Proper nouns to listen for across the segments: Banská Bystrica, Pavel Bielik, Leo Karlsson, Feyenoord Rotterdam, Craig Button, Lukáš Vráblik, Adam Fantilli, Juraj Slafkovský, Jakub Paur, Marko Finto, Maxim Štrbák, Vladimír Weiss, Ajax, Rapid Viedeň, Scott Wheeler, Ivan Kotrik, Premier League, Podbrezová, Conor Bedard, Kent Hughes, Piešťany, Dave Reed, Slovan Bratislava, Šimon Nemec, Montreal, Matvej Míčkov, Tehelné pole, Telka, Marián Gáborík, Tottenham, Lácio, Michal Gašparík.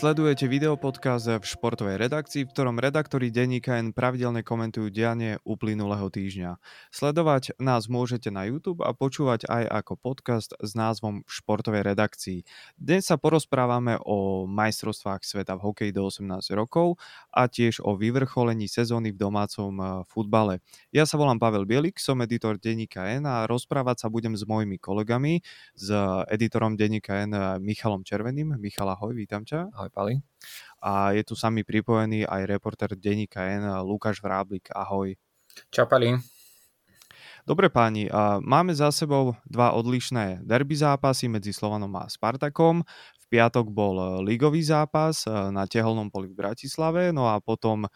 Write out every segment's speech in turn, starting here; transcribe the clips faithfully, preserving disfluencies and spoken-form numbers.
Sledujete videopodcast v športovej redakcii, v ktorom redaktori Denníka N pravidelne komentujú dianie uplynulého týždňa. Sledovať nás môžete na YouTube a počúvať aj ako podcast s názvom V športovej redakcii. Dnes sa porozprávame o majstrovstvách sveta v hokeji do osemnásť rokov a tiež o vyvrcholení sezóny v domácom futbale. Ja sa volám Pavel Bielik, som editor Denníka N a rozprávať sa budem s mojimi kolegami, s editorom Denníka N Michalom Červeným. Michal, ahoj, vítam ťa. Ahoj, Pali. A je tu sami pripojený aj reportér Denníka N, Lukáš Vráblik. Ahoj. Čau, Pali. Dobre páni, máme za sebou dva odlišné derby zápasy medzi Slovanom a Spartakom. V piatok bol ligový zápas na Tehelnom poli v Bratislave, no a potom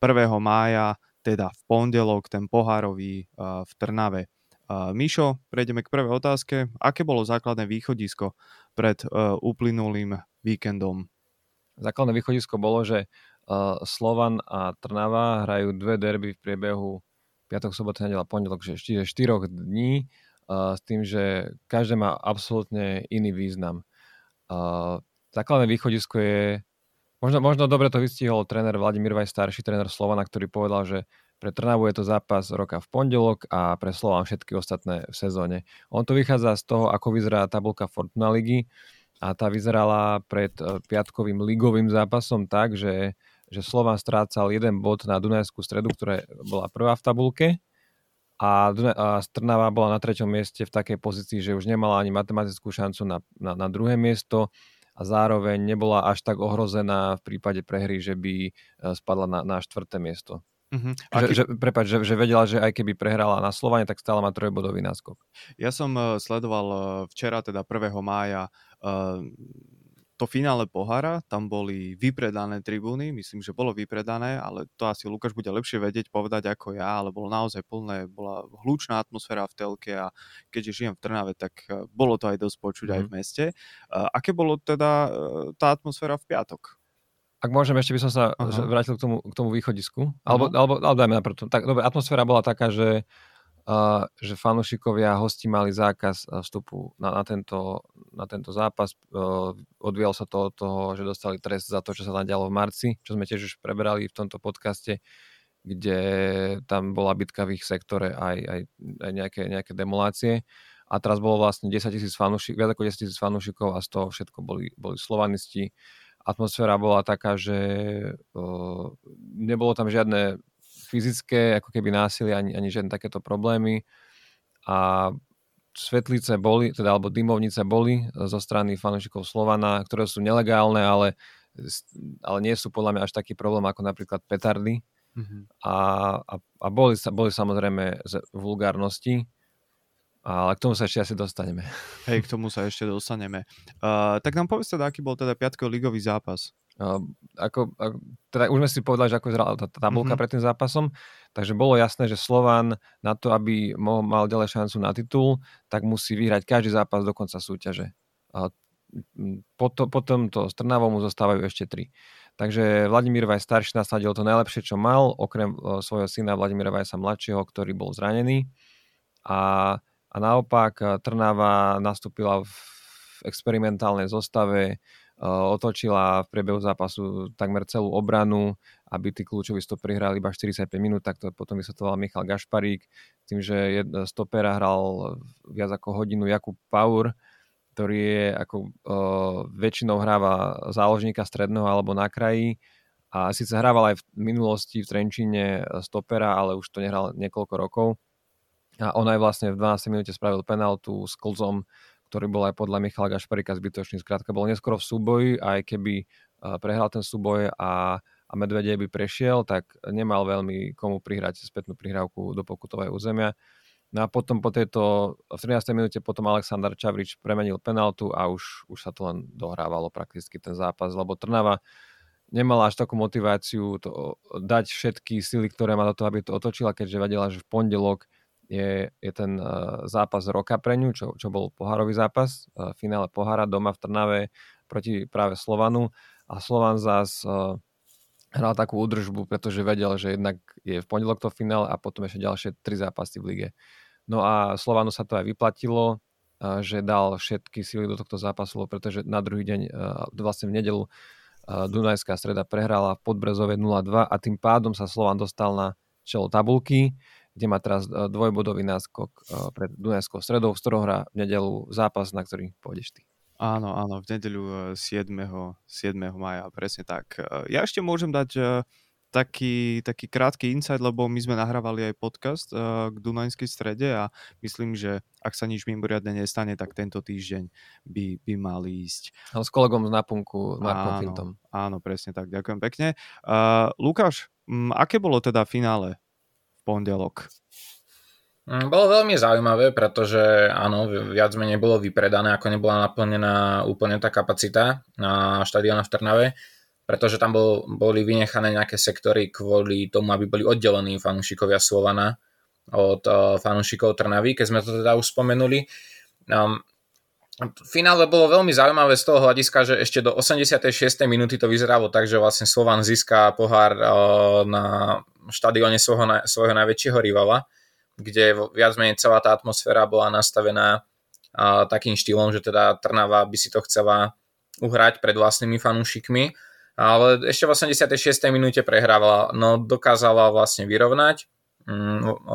prvého mája, teda v pondelok, ten pohárový v Trnave. Mišo, prejdeme k prvej otázke. Aké bolo základné východisko pred uplynulým víkendom? Základné východisko bolo, že Slovan a Trnava hrajú dve derby v priebehu piatok, sobota, nedeľa, pondelok, čiže štyroch dní, s tým, že každé má absolútne iný význam. Základné východisko je, možno, možno dobre to vystihol tréner Vladimír Vaj, starší tréner Slovana, ktorý povedal, že pre Trnavu je to zápas roka v pondelok a pre Slovan všetky ostatné v sezóne. On to vychádza z toho, ako vyzerá tabulka Fortuna Ligy, a tá vyzerala pred piatkovým ligovým zápasom tak, že, že Slovan strácal jeden bod na Dunajskú Stredu, ktorá bola prvá v tabulke, a Trnava bola na treťom mieste v takej pozícii, že už nemala ani matematickú šancu na, na, na druhé miesto a zároveň nebola až tak ohrozená v prípade prehry, že by spadla na, na štvrté miesto. Uh-huh. Že, že, prepáč, že, že vedela, že aj keby prehrala na Slovane, tak stále má trojbodový náskok. Ja som sledoval včera, teda prvého mája, to finále pohára, tam boli vypredané tribúny, myslím, že bolo vypredané, ale to asi Lukáš bude lepšie vedieť povedať ako ja, ale bolo naozaj plné, bola hlučná atmosféra v telke, a keďže žijem v Trnave, tak bolo to aj dosť počuť mm. aj v meste. Aké bolo teda tá atmosféra v piatok? Ak môžem, ešte by som sa Aha. vrátil k tomu, k tomu východisku. Alebo, alebo, alebo dajme napríklad. Tak, dobre, atmosféra bola taká, že, uh, že fanúšikovia, hosti mali zákaz vstupu na, na, tento, na tento zápas. Uh, odvíjalo sa to od toho, že dostali trest za to, čo sa tam dialo v marci, čo sme tiež už preberali v tomto podcaste, kde tam bola bitka v ich sektore aj, aj, aj nejaké, nejaké demolácie. A teraz bolo vlastne desaťtisíc fanúšikov, viac ako desaťtisíc fanúšikov, a z toho všetko boli, boli slovanisti. Atmosféra bola taká, že uh, nebolo tam žiadne fyzické, ako keby násilie, ani, ani žiadne takéto problémy. A svetlice boli, teda, alebo dymovnice boli zo strany fanúšikov Slovana, ktoré sú nelegálne, ale, ale nie sú podľa mňa až taký problém ako napríklad petardy. Mm-hmm. A, a, a boli, boli samozrejme z vulgárnosti. Ale k tomu sa ešte asi dostaneme. Hej, k tomu sa ešte dostaneme. Uh, tak nám povedz teda, aký bol teda piatkový ligový zápas. Uh, ako, ako, teda už sme si povedali, že ako vyzerala tá tabulka mm-hmm. pred tým zápasom, takže bolo jasné, že Slovan na to, aby mohol, mal ďalej šancu na titul, tak musí vyhrať každý zápas do konca súťaže. Uh, potom, potom to s Trnavou mu zostávajú ešte tri. Takže Vladimír Weiss starší nasadil to najlepšie, čo mal, okrem uh, svojho syna Vladimíra Weissa mladšieho, ktorý bol zranený. A A naopak Trnava nastúpila v experimentálnej zostave, otočila v priebehu zápasu takmer celú obranu, aby tí kľúčoví stoperi hrali iba štyridsaťpäť minút, tak to potom vysvetloval Michal Gašparík, tým, že stopera hral viac ako hodinu Jakub Paur, ktorý je ako väčšinou hráva záložníka stredného alebo na kraji. A síce hrával aj v minulosti v Trenčíne stopera, ale už to nehral niekoľko rokov. A on aj vlastne v dvanástej minúte spravil penáltu s klzom, ktorý bol aj podľa Michala Gašparika zbytočný. Skrátka bol neskoro v súboji, aj keby prehral ten súboj a, a Medvedej by prešiel, tak nemal veľmi komu prihrať spätnú prihrávku do pokutového územia. No a potom po tejto, v trinástej minúte potom Alexandr Čavrič premenil penáltu a už, už sa to len dohrávalo prakticky ten zápas, lebo Trnava nemala až takú motiváciu to, dať všetky sily, ktoré má do toho, aby to otočila, keďže vedela, že v pondelok Je, je ten uh, zápas roka pre ňu, čo, čo bol pohárový zápas, uh, finále pohára doma v Trnave proti práve Slovanu, a Slovan zás uh, hral takú údržbu, pretože vedel, že jednak je v pondelok to finále a potom ešte ďalšie tri zápasy v lige. No a Slovanu sa to aj vyplatilo, uh, že dal všetky síly do tohto zápasu, pretože na druhý deň, vlastne v nedeľu, Dunajská Streda prehrala v Podbrezove nula dva a tým pádom sa Slovan dostal na čelo tabulky, kde má teraz dvojbodový náskok pred Dunajskou Stredou, z ktorého hrá v nedeľu zápas, na ktorý pôjdeš ty. Áno, áno, v nedeľu siedmeho mája, presne tak. Ja ešte môžem dať Taký, taký krátky insight, lebo my sme nahrávali aj podcast uh, k Dunajskej Strede a myslím, že ak sa nič mimoriadne nestane, tak tento týždeň by, by mal ísť. S kolegom z Napunku, Markom Fintom. Áno, presne tak, ďakujem pekne. Uh, Lukáš, m, aké bolo teda finále v pondelok? Bolo veľmi zaujímavé, pretože áno, viac menej bolo vypredané, ako nebola naplnená úplne tá kapacita na štadióne v Trnave, pretože tam bol, boli vynechané nejaké sektory kvôli tomu, aby boli oddelení fanúšikovia Slovana od uh, fanúšikov Trnavy, keď sme to teda už spomenuli. Um, v finále bolo veľmi zaujímavé z toho hľadiska, že ešte do osemdesiatej šiestej minúty to vyzeralo tak, že vlastne Slovan získa pohár uh, na štadióne svojho, na, svojho najväčšieho rivala, kde viac menej celá tá atmosféra bola nastavená uh, takým štýlom, že teda Trnava by si to chcela uhrať pred vlastnými fanúšikmi. Ale ešte v osemdesiatej šiestej minúte prehrávala, no dokázala vlastne vyrovnať,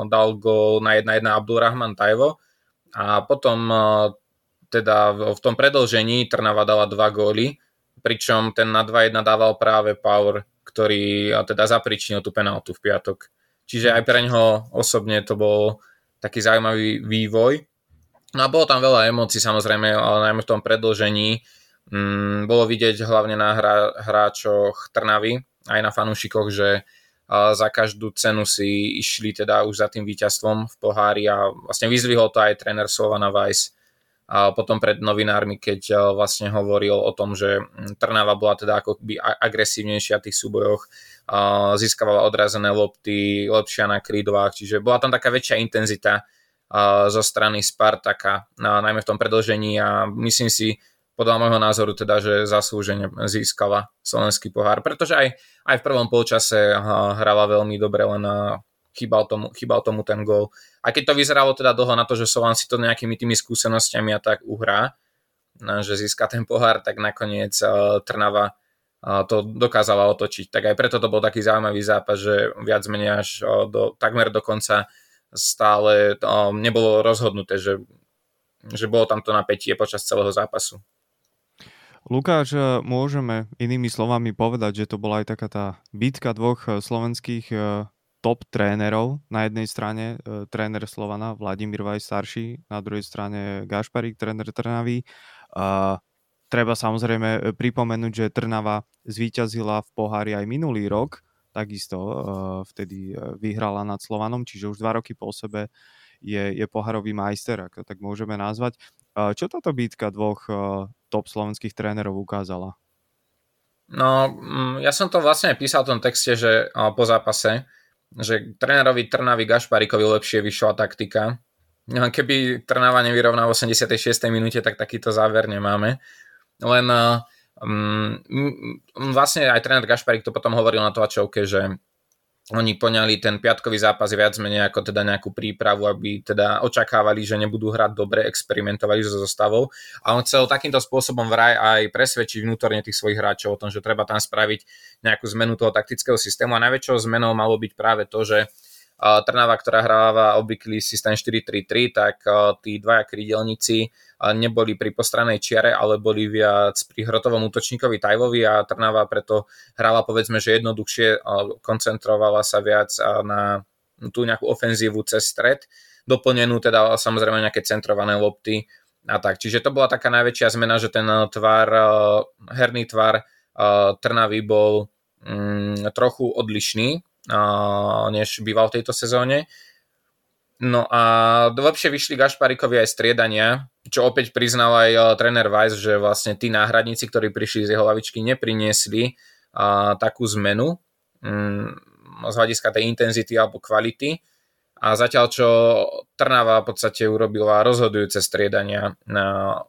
dal gól na jedna jedna Abdulrahman Taiwo a potom teda v tom predĺžení Trnava dala dva góly, pričom ten na dva jedna dával práve Paur, ktorý teda zapričinil tú penáltu v piatok. Čiže aj pre ňoho osobne to bol taký zaujímavý vývoj. No a bolo tam veľa emócií samozrejme, ale najmä v tom predĺžení. Bolo vidieť hlavne na hra, hráčoch Trnavy, aj na fanúšikoch, že za každú cenu si išli teda už za tým víťazstvom v pohári a vlastne vyzdvihol to aj tréner Slovana Weiss a potom pred novinármi, keď vlastne hovoril o tom, že Trnava bola teda akoby agresívnejšia v tých súbojoch, získavala odrazené lopty, lepšia na krídlach, čiže bola tam taká väčšia intenzita zo strany Spartaka, najmä v tom predĺžení a myslím si, podľa môjho názoru teda, že zaslúžene získala slovenský pohár, pretože aj, aj v prvom polčase hrala veľmi dobre, len chýbal tomu, chýbal tomu ten gól. A keď to vyzeralo teda dlho na to, že Slovan si to nejakými tými skúsenostiami a tak uhrá, že získa ten pohár, tak nakoniec Trnava to dokázala otočiť. Tak aj preto to bol taký zaujímavý zápas, že viac menej až do, takmer do konca stále nebolo rozhodnuté, že, že bolo tam to napätie počas celého zápasu. Lukáš, môžeme inými slovami povedať, že to bola aj taká tá bitka dvoch slovenských top trénerov. Na jednej strane tréner Slovana Vladimír Vaj starší, na druhej strane Gašparík, tréner Trnavy. A treba samozrejme pripomenúť, že Trnava zvíťazila v pohári aj minulý rok, takisto vtedy vyhrala nad Slovanom, čiže už dva roky po sebe je, je pohárový majster, ak to tak môžeme nazvať. Čo táto bitka dvoch top slovenských trénerov ukázala? No, ja som to vlastne písal v tom texte, že po zápase, že trénerovi Trnavy Gašparíkovi lepšie vyšla taktika. Keby Trnava nevyrovná v osemdesiatej šiestej minúte, tak takýto záver nemáme. Len um, vlastne aj tréner Gašparík to potom hovoril na tlačovke, že oni poňali ten piatkový zápas viac menej ako teda nejakú prípravu, aby teda očakávali, že nebudú hrať dobre, experimentovali so zostavou. A on chcel takýmto spôsobom vraj aj presvedčiť vnútorne tých svojich hráčov o tom, že treba tam spraviť nejakú zmenu toho taktického systému. A najväčšou zmenou malo byť práve to, že Trnava, ktorá hráva obvyklý systém štyri tri tri, tak tí dvaja krídelníci neboli pri postranej čiare, ale boli viac pri hrotovom útočníkovi Taiwovi a Trnava preto hráva povedzme, že jednoduchšie, koncentrovala sa viac na tú nejakú ofenzívu cez stred, doplnenú teda samozrejme nejaké centrované lopty a tak. Čiže to bola taká najväčšia zmena, že ten tvar, herný tvar Trnavy bol mm, trochu odlišný, než býval v tejto sezóne. No a lepšie vyšli Gašparíkovi aj striedania, čo opäť priznal aj tréner Weiss, že vlastne tí náhradníci, ktorí prišli z jeho lavičky, nepriniesli a, takú zmenu m, z hľadiska tej intenzity alebo kvality. A zatiaľ, čo Trnava v podstate urobila rozhodujúce striedania. Na,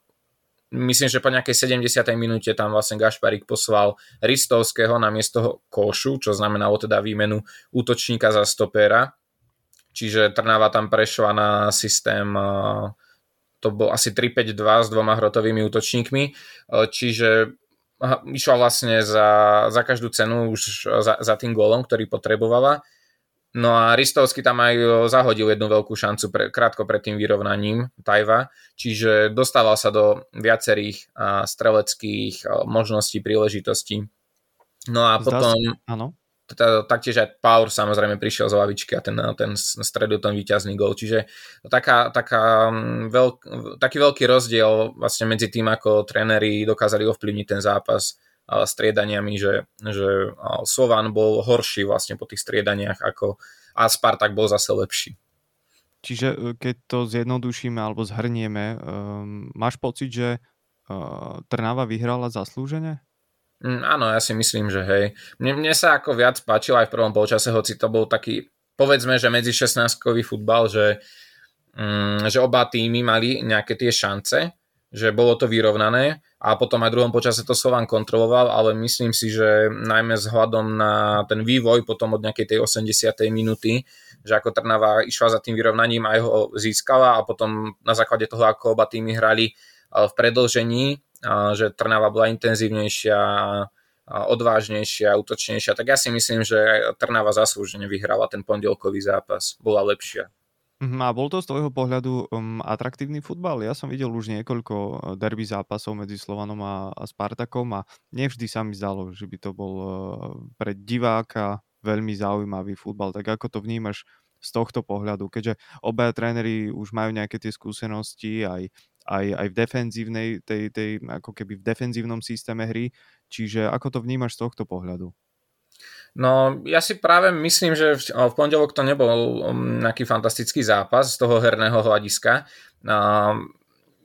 myslím, že po nejakej sedemdesiatej minúte tam vlastne Gašparík poslal Ristovského na miesto Košu, čo znamenalo teda výmenu útočníka za stopéra. Čiže Trnava tam prešla na systém to bol asi tri päť dva s dvoma hrotovými útočníkmi, čiže išla vlastne za, za každú cenu už za, za tým gólom, ktorý potrebovala. No a Ristovský tam aj zahodil jednu veľkú šancu pre, krátko pred tým vyrovnaním Taiwa, čiže dostával sa do viacerých streleckých možností, príležitostí. No a potom taktiež aj Paur samozrejme prišiel z lavičky a ten, ten stredil ten víťazný gól. Čiže taká, taká veľk, taký veľký rozdiel vlastne medzi tým, ako tréneri dokázali ovplyvniť ten zápas striedaniami, že, že Slovan bol horší vlastne po tých striedaniach ako, a Spartak bol zase lepší. Čiže keď to zjednodušíme alebo zhrnieme, um, máš pocit, že uh, Trnava vyhrala zaslúžene? Mm, áno, ja si myslím, že hej. Mne, mne sa ako viac páčilo aj v prvom polčase, hoci to bol taký, povedzme, že medzi šestnástkový futbal, že, um, že oba týmy mali nejaké tie šance, že bolo to vyrovnané a potom aj v druhom počase to Slovan kontroloval, ale myslím si, že najmä vzhľadom na ten vývoj potom od nejakej tej osemdesiatej minúty, že ako Trnava išla za tým vyrovnaním a ho získala a potom na základe toho, ako oba týmy hrali v predĺžení, že Trnava bola intenzívnejšia, odvážnejšia, útočnejšia, tak ja si myslím, že Trnava zaslúžene vyhrala ten pondelkový zápas, bola lepšia. A bol to z tvojho pohľadu um, atraktívny futbal? Ja som videl už niekoľko derby zápasov medzi Slovanom a, a Spartakom a nevždy sa mi zdalo, že by to bol uh, pre diváka veľmi zaujímavý futbal. Tak ako to vnímaš z tohto pohľadu? Keďže obaja tréneri už majú nejaké tie skúsenosti aj, aj, aj v defenzívnej, tej, tej, ako keby v defenzívnom systéme hry. Čiže ako to vnímaš z tohto pohľadu? No, ja si práve myslím, že v pondelok to nebol nejaký fantastický zápas z toho herného hľadiska.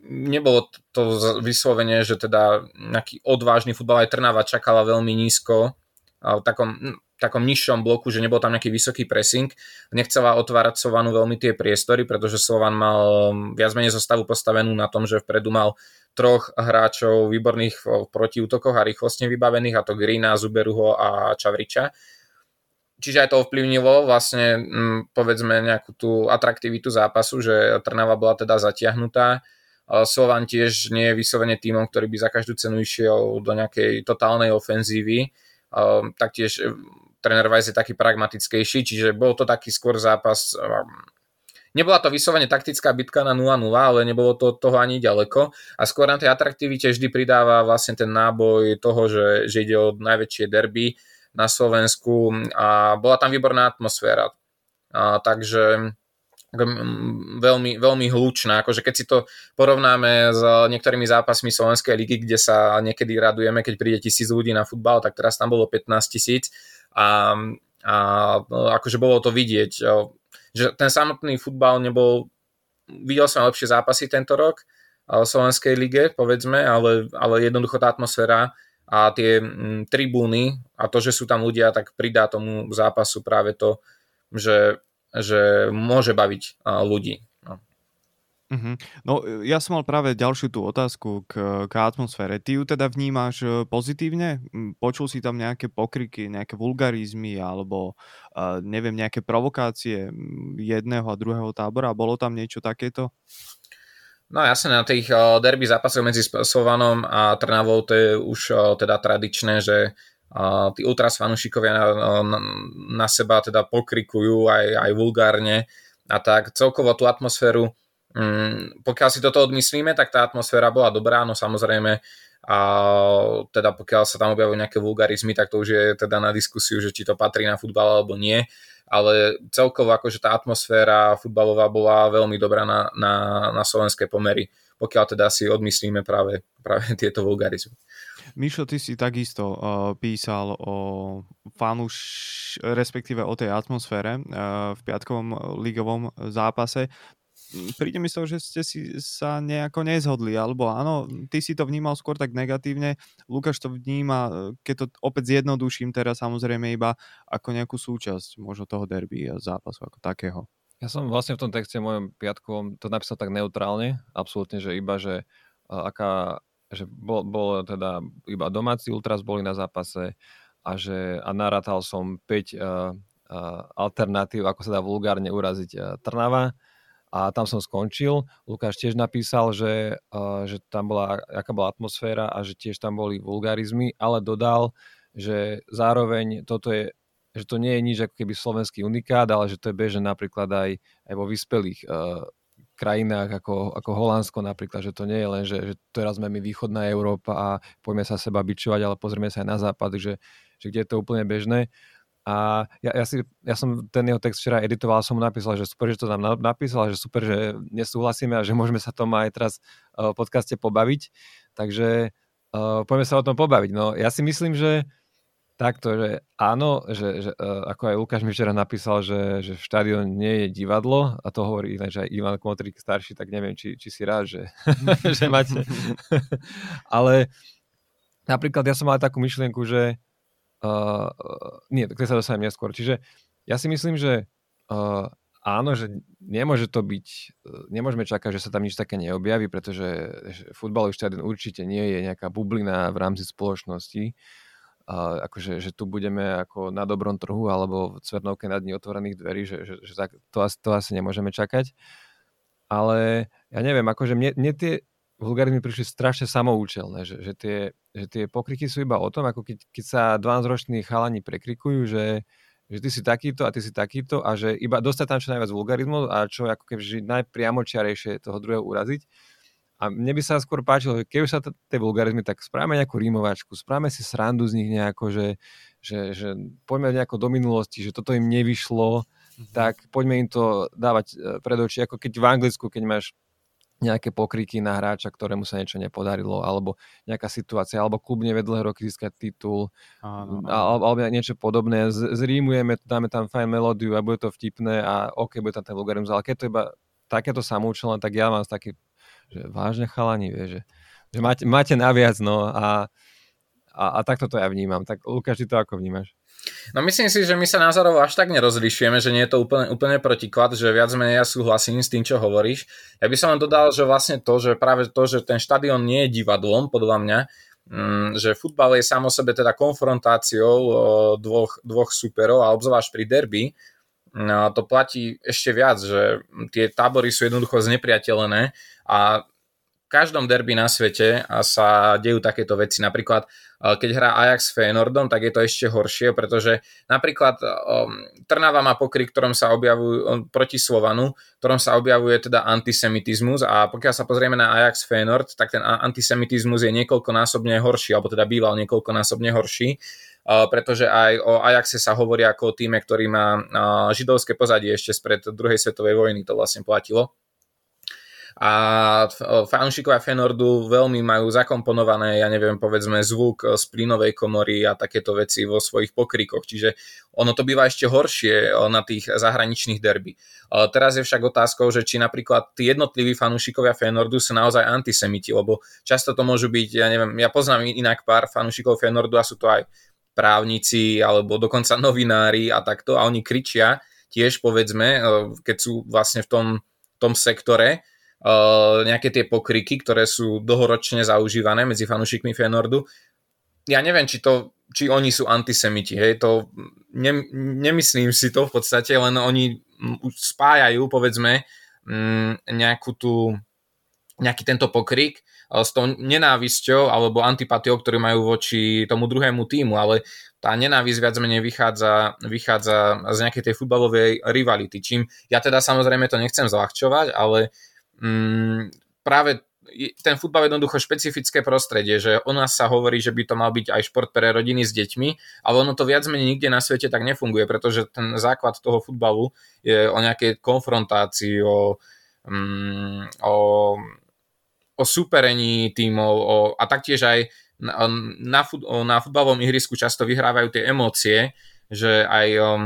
Nebolo to vyslovene, že teda nejaký odvážny futbal, aj Trnava čakala veľmi nízko v takom, takom nižšom bloku, že nebol tam nejaký vysoký pressing. Nechcela otvárať Slovanu veľmi tie priestory, pretože Slovan mal viac menej zostavu postavenú na tom, že vpredu mal troch hráčov výborných v protiútokoch a rýchlostne vybavených, a to Grina, Zuberuho a Čavriča. Čiže aj to ovplyvnilo vlastne, povedzme, nejakú tú atraktivitu zápasu, že Trnava bola teda zatiahnutá. Slovan tiež nie je vyslovene tímom, ktorý by za každú cenu išiel do nejakej totálnej ofenzívy. Taktiež tréner Weiss je taký pragmatickejší, čiže bol to taký skôr zápas... Nebola to vyslovene taktická bitka na nula nula, ale nebolo to toho ani ďaleko. A skôr na tej atraktivite vždy pridáva vlastne ten náboj toho, že, že ide o najväčšie derby na Slovensku a bola tam výborná atmosféra. A takže veľmi, veľmi hlučná. Akože keď si to porovnáme s niektorými zápasmi Slovenskej ligy, kde sa niekedy radujeme, keď príde tisíc ľudí na futbal, tak teraz tam bolo pätnásť tisíc a, a akože bolo to vidieť, že ten samotný futbal nebol, videl som lepšie zápasy tento rok v Slovenskej lige, povedzme, ale, ale jednoducho tá atmosféra a tie tribúny a to, že sú tam ľudia, tak pridá tomu zápasu práve to, že, že môže baviť ľudí. No. Mm-hmm. No, ja som mal práve ďalšiu tú otázku k, k atmosfére. Ty ju teda vnímaš pozitívne? Počul si tam nejaké pokriky, nejaké vulgarizmy alebo uh, neviem, nejaké provokácie jedného a druhého tábora? Bolo tam niečo takéto? No jasne, na tých uh, derby zápasoch medzi Slovanom a Trnavou to je už uh, teda tradičné, že uh, tí ultras fanúšikovia na, na, na seba teda pokrikujú aj, aj vulgárne a tak celkovo tú atmosféru. Mm, pokiaľ si toto odmyslíme, tak tá atmosféra bola dobrá, no samozrejme a teda pokiaľ sa tam objavujú nejaké vulgarizmy, tak to už je teda na diskusiu, že či to patrí na futbal alebo nie, ale celkovo akože tá atmosféra futbalová bola veľmi dobrá na, na, na slovenské pomery, pokiaľ teda si odmyslíme práve, práve tieto vulgarizmy. Mišo, ty si takisto uh, písal o fanúš, respektíve o tej atmosfére uh, v piatkovom ligovom zápase. Príde mi to, že ste si sa nejako nezhodli, alebo áno, ty si to vnímal skôr tak negatívne, Lukáš to vníma, keď to opäť zjednoduším teraz samozrejme iba ako nejakú súčasť možno toho derby a zápasu ako takého. Ja som vlastne v tom texte mojom piatkovom to napísal tak neutrálne, absolútne, že iba, že aká, že bol, bol teda iba domáci ultras boli na zápase a že a narátal som päť uh, uh, alternatív, ako sa dá vulgárne uraziť uh, Trnava. A a tam som skončil. Lukáš tiež napísal, že, že tam bola, aká bola atmosféra a že tiež tam boli vulgarizmy, ale dodal, že zároveň toto je, že to nie je nič ako keby slovenský unikát, ale že to je bežné napríklad aj, aj vo vyspelých uh, krajinách ako, ako Holandsko napríklad, že to nie je len, že, že teraz sme my východná Európa a poďme sa seba bičovať, ale pozrieme sa aj na západ, že, že kde je to úplne bežné. A ja, ja, si, ja som ten jeho text včera editoval, som mu napísal, že super, že to nám napísal, že super, že nesúhlasíme a že môžeme sa tom aj teraz v podcaste pobaviť. Takže uh, poďme sa o tom pobaviť. No ja si myslím, že takto, že áno, že, že ako aj Lukáš mi včera napísal, že, že štadión nie je divadlo a to hovorí iné, že aj Ivan Kotrik starší, tak neviem, či, či si rád, že, že máte. Ale napríklad ja som mal takú myšlienku, že uh, nie, kde sa dostanem neskôr. Čiže ja si myslím, že uh, áno, že nemôže to byť, nemôžeme čakať, že sa tam nič také neobjaví, pretože futbalový štadión určite nie je nejaká bublina v rámci spoločnosti. Uh, akože že tu budeme ako na dobrom trhu alebo v Cvernovke na dni otvorených dverí, že, že, že tak, to, asi, to asi nemôžeme čakať. Ale ja neviem, akože mne, mne tie vulgarizmy prišli strašne samoučelné, že, že, tie, že tie pokriky sú iba o tom, ako keď, keď sa dvanásťroční chalani prekrikujú, že, že ty si takýto a ty si takýto a že iba dostať tam čo najviac vulgarizmov a čo ako keby najpriamočiarejšie toho druhého uraziť. A mne by sa skôr páčilo, že keď už sa t- tie vulgarizmy, tak správame nejakú rímovačku, správame si srandu z nich nejako, že, že, že poďme nejako do minulosti, že toto im nevyšlo, mm-hmm. tak poďme im to dávať pred oči, ako keď v Anglicku, keď máš nejaké pokriky na hráča, ktorému sa niečo nepodarilo, alebo nejaká situácia, alebo klub nevedel roky získať titul, áno, áno. Alebo, alebo niečo podobné. Z- zrímujeme, dáme tam fajn melódiu a bude to vtipné a ok, bude tam ten vulgarizmus, ale keď to iba takéto samoučelné, tak ja mám taký že vážne chalani, vie, že, že máte, máte naviac, no a, a, a takto to ja vnímam. Tak Lukáš, ty to ako vnímaš? No myslím si, že my sa názorovo až tak nerozlišujeme, že nie je to úplne, úplne protiklad, že viac menej ja súhlasím s tým, čo hovoríš. Ja by som vám dodal, že vlastne to, že práve to, že ten štadión nie je divadlom, podľa mňa, že futbal je sám o sebe teda konfrontáciou dvoch, dvoch superov a obzvlášť pri derby, no, to platí ešte viac, že tie tábory sú jednoducho znepriateľené a v každom derby na svete sa dejú takéto veci. Napríklad, keď hrá Ajax s Feyenoordom, tak je to ešte horšie, pretože napríklad Trnava má pokryk, ktorom sa objavujú proti Slovanu, ktorom sa objavuje teda antisemitizmus a pokiaľ sa pozrieme na Ajax Feyenoord, tak ten antisemitizmus je niekoľkonásobne horší, alebo teda býval niekoľkonásobne horší. Pretože aj o Ajaxe sa hovorí ako o týme, ktorý má židovské pozadie ešte spred druhej svetovej vojny, to vlastne platilo. A fanúšikovia Feyenoordu veľmi majú zakomponované, ja neviem, povedzme zvuk z plynovej komory a takéto veci vo svojich pokrikoch, čiže ono to býva ešte horšie na tých zahraničných derby. Teraz je však otázkou, že či napríklad tí jednotliví fanúšikovia Feyenoordu sú naozaj antisemiti, lebo často to môžu byť, ja neviem, ja poznám inak pár fanúšikov Feyenoordu a sú to aj právnici alebo dokonca novinári a takto a oni kričia tiež povedzme, keď sú vlastne v tom, tom sektore nejaké tie pokriky, ktoré sú dlhoročne zaužívané medzi fanúšikmi Feyenoordu. Ja neviem, či, to, či oni sú antisemiti, hej, to ne, nemyslím si to v podstate, len oni spájajú povedzme nejakú tú, nejaký tento pokrik s tou nenávisťou alebo antipatiou, ktorú majú voči tomu druhému tímu, ale tá nenávisť viac menej vychádza, vychádza z nejakej tej futbalovej rivality, čím ja teda samozrejme to nechcem zľahčovať, ale mm, práve ten futbal je jednoducho špecifické prostredie, že o nás sa hovorí, že by to mal byť aj šport pre rodiny s deťmi, ale ono to viac menej nikde na svete tak nefunguje, pretože ten základ toho futbalu je o nejakej konfrontácii, o, mm, o o súperení tímov o, a taktiež aj na, na, fut, o, na futbalovom ihrisku často vyhrávajú tie emócie, že aj, um,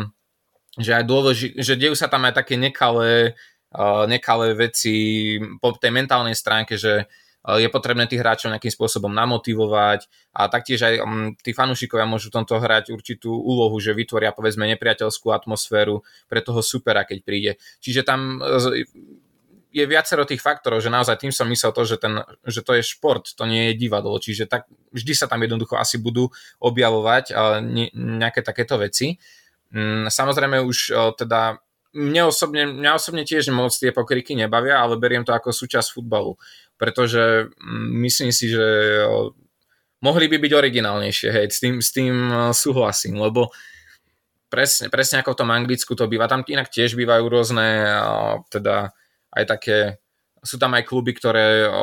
že aj dôleži, že dejú sa tam aj také nekalé, uh, nekalé veci po tej mentálnej stránke, že uh, je potrebné tých hráčov nejakým spôsobom namotivovať a taktiež aj um, tí fanúšikovia môžu v tomto hrať určitú úlohu, že vytvoria povedzme nepriateľskú atmosféru pre toho supera, keď príde. Čiže tam uh, je viacero tých faktorov, že naozaj tým som myslel to, že, ten, že to je šport, to nie je divadlo, čiže tak vždy sa tam jednoducho asi budú objavovať ne, nejaké takéto veci. Samozrejme už teda Mňa osobne, mňa osobne tiež moc tie pokriky nebavia, ale beriem to ako súčasť futbalu, pretože myslím si, že mohli by byť originálnejšie, hej, s tým, s tým súhlasím, lebo presne, presne ako v tom Anglicku to býva, tam inak tiež bývajú rôzne, teda aj také, sú tam aj kluby, ktoré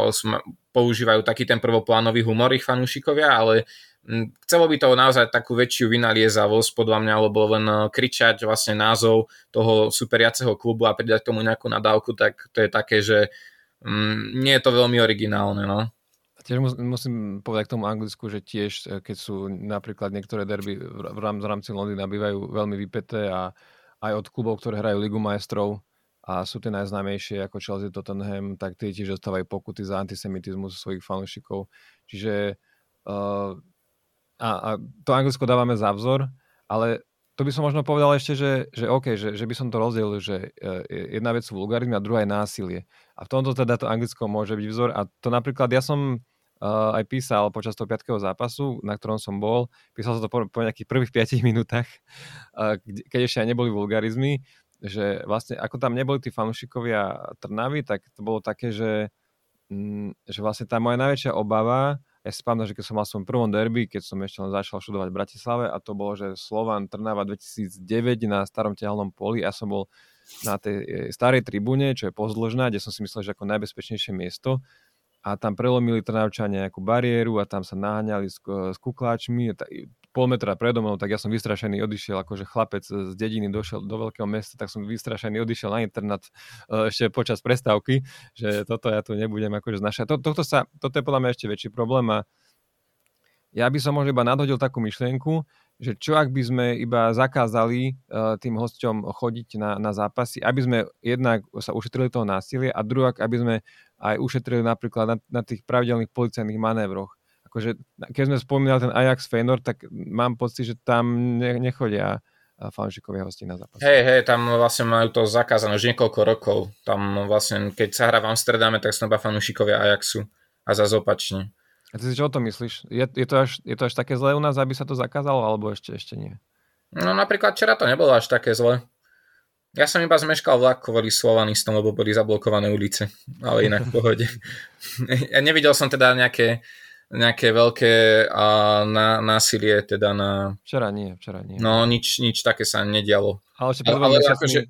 používajú taký ten prvoplánový humor ich fanúšikovia, ale chcelo by to naozaj takú väčšiu vynaliezavosť podľa mňa, lebo len kričať vlastne názov toho superiaceho klubu a pridať tomu nejakú nadávku, tak to je také, že mm, nie je to veľmi originálne. No. A tiež musím povedať k tomu Anglicku, že tiež keď sú napríklad niektoré derby v rámci Londýna bývajú veľmi vypeté a aj od klubov, ktoré hrajú Ligu majstrov a sú tie najznámejšie ako Chelsea, Tottenham, tak tie tiež dostávajú pokuty za antisemitizmus svojich fanúšikov. Čiže uh, a, a to Anglicko dávame za vzor, ale to by som možno povedal ešte, že, že OK, že, že by som to rozdelil, že uh, jedna vec sú vulgarizmy a druhá je násilie. A v tomto teda to Anglicko môže byť vzor. A to napríklad ja som uh, aj písal počas toho piateho zápasu, na ktorom som bol, písal som to po, po nejakých prvých piatich minútach, uh, keď ešte aj neboli vulgarizmy, že vlastne ako tam neboli tí fanúšikovia Trnavy, tak to bolo také, že, že vlastne tá moja najväčšia obava, ja si pamätám, že keď som mal svojom prvom derby, keď som ešte len začal študovať v Bratislave a to bolo, že Slovan Trnava dvetisícdeväť na starom Tehelnom poli, ja som bol na tej starej tribúne, čo je pozdĺžná, kde som si myslel, že ako najbezpečnejšie miesto a tam prelomili Trnavčania nejakú bariéru a tam sa naháňali s, s kukláčmi, pol metra predo mnou, tak ja som vystrašený odišiel, akože chlapec z dediny došiel do veľkého mesta, tak som vystrašený odišiel na internát ešte počas prestávky, že toto ja tu nebudem akože znašať. To, tohto sa, toto je podľa mňa ešte väčší problém a ja by som možno iba nadhodil takú myšlienku, že čo ak by sme iba zakázali uh, tým hosťom chodiť na, na zápasy, aby sme jednak sa ušetrili toho násilia a druhá, aby sme aj ušetrili napríklad na, na tých pravidelných policajných manévroch. Akože, keď sme spomínali ten Ajax Feyenoord, tak mám pocit, že tam nechodia fanúšikovia hostí na zápas. Hej, hej, tam vlastne majú to zakázané už niekoľko rokov. Tam vlastne, keď sa hrá v Amsterdame, tak sú iba fanúšikovia Ajaxu a zase opačne. A ty si čo o tom myslíš? Je, je, to až, je to až také zlé u nás, aby sa to zakázalo, alebo ešte, ešte nie? No napríklad včera to nebolo až také zlé. Ja som iba zmeškal vlak kvôli Slovanistom, lebo boli zablokované ulice. Ale inak v pohode. Ja nevidel som teda nejaké nejaké veľké a, na, násilie teda na... Včera nie, včera nie. No nič, nič také sa nedialo. Ale, ale akože,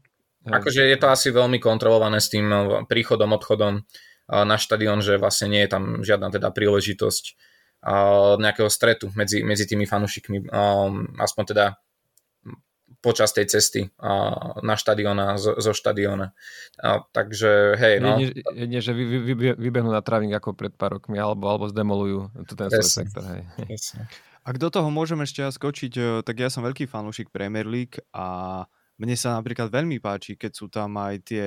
akože je to asi veľmi kontrolované s tým príchodom, odchodom na štadión, že vlastne nie je tam žiadna teda príležitosť a, nejakého stretu medzi, medzi tými fanúšikmi, a, aspoň teda počas tej cesty a, na štadióna, zo, zo štadióna. A, takže hej, no. Jedine, jedine že vy, vy, vy, vybehnú na trávnik ako pred pár rokmi, alebo, alebo zdemolujú ten svoj sektor. Hej. Ak do toho môžem ešte skočiť, tak ja som veľký fanúšik Premier League a mne sa napríklad veľmi páči, keď sú tam aj tie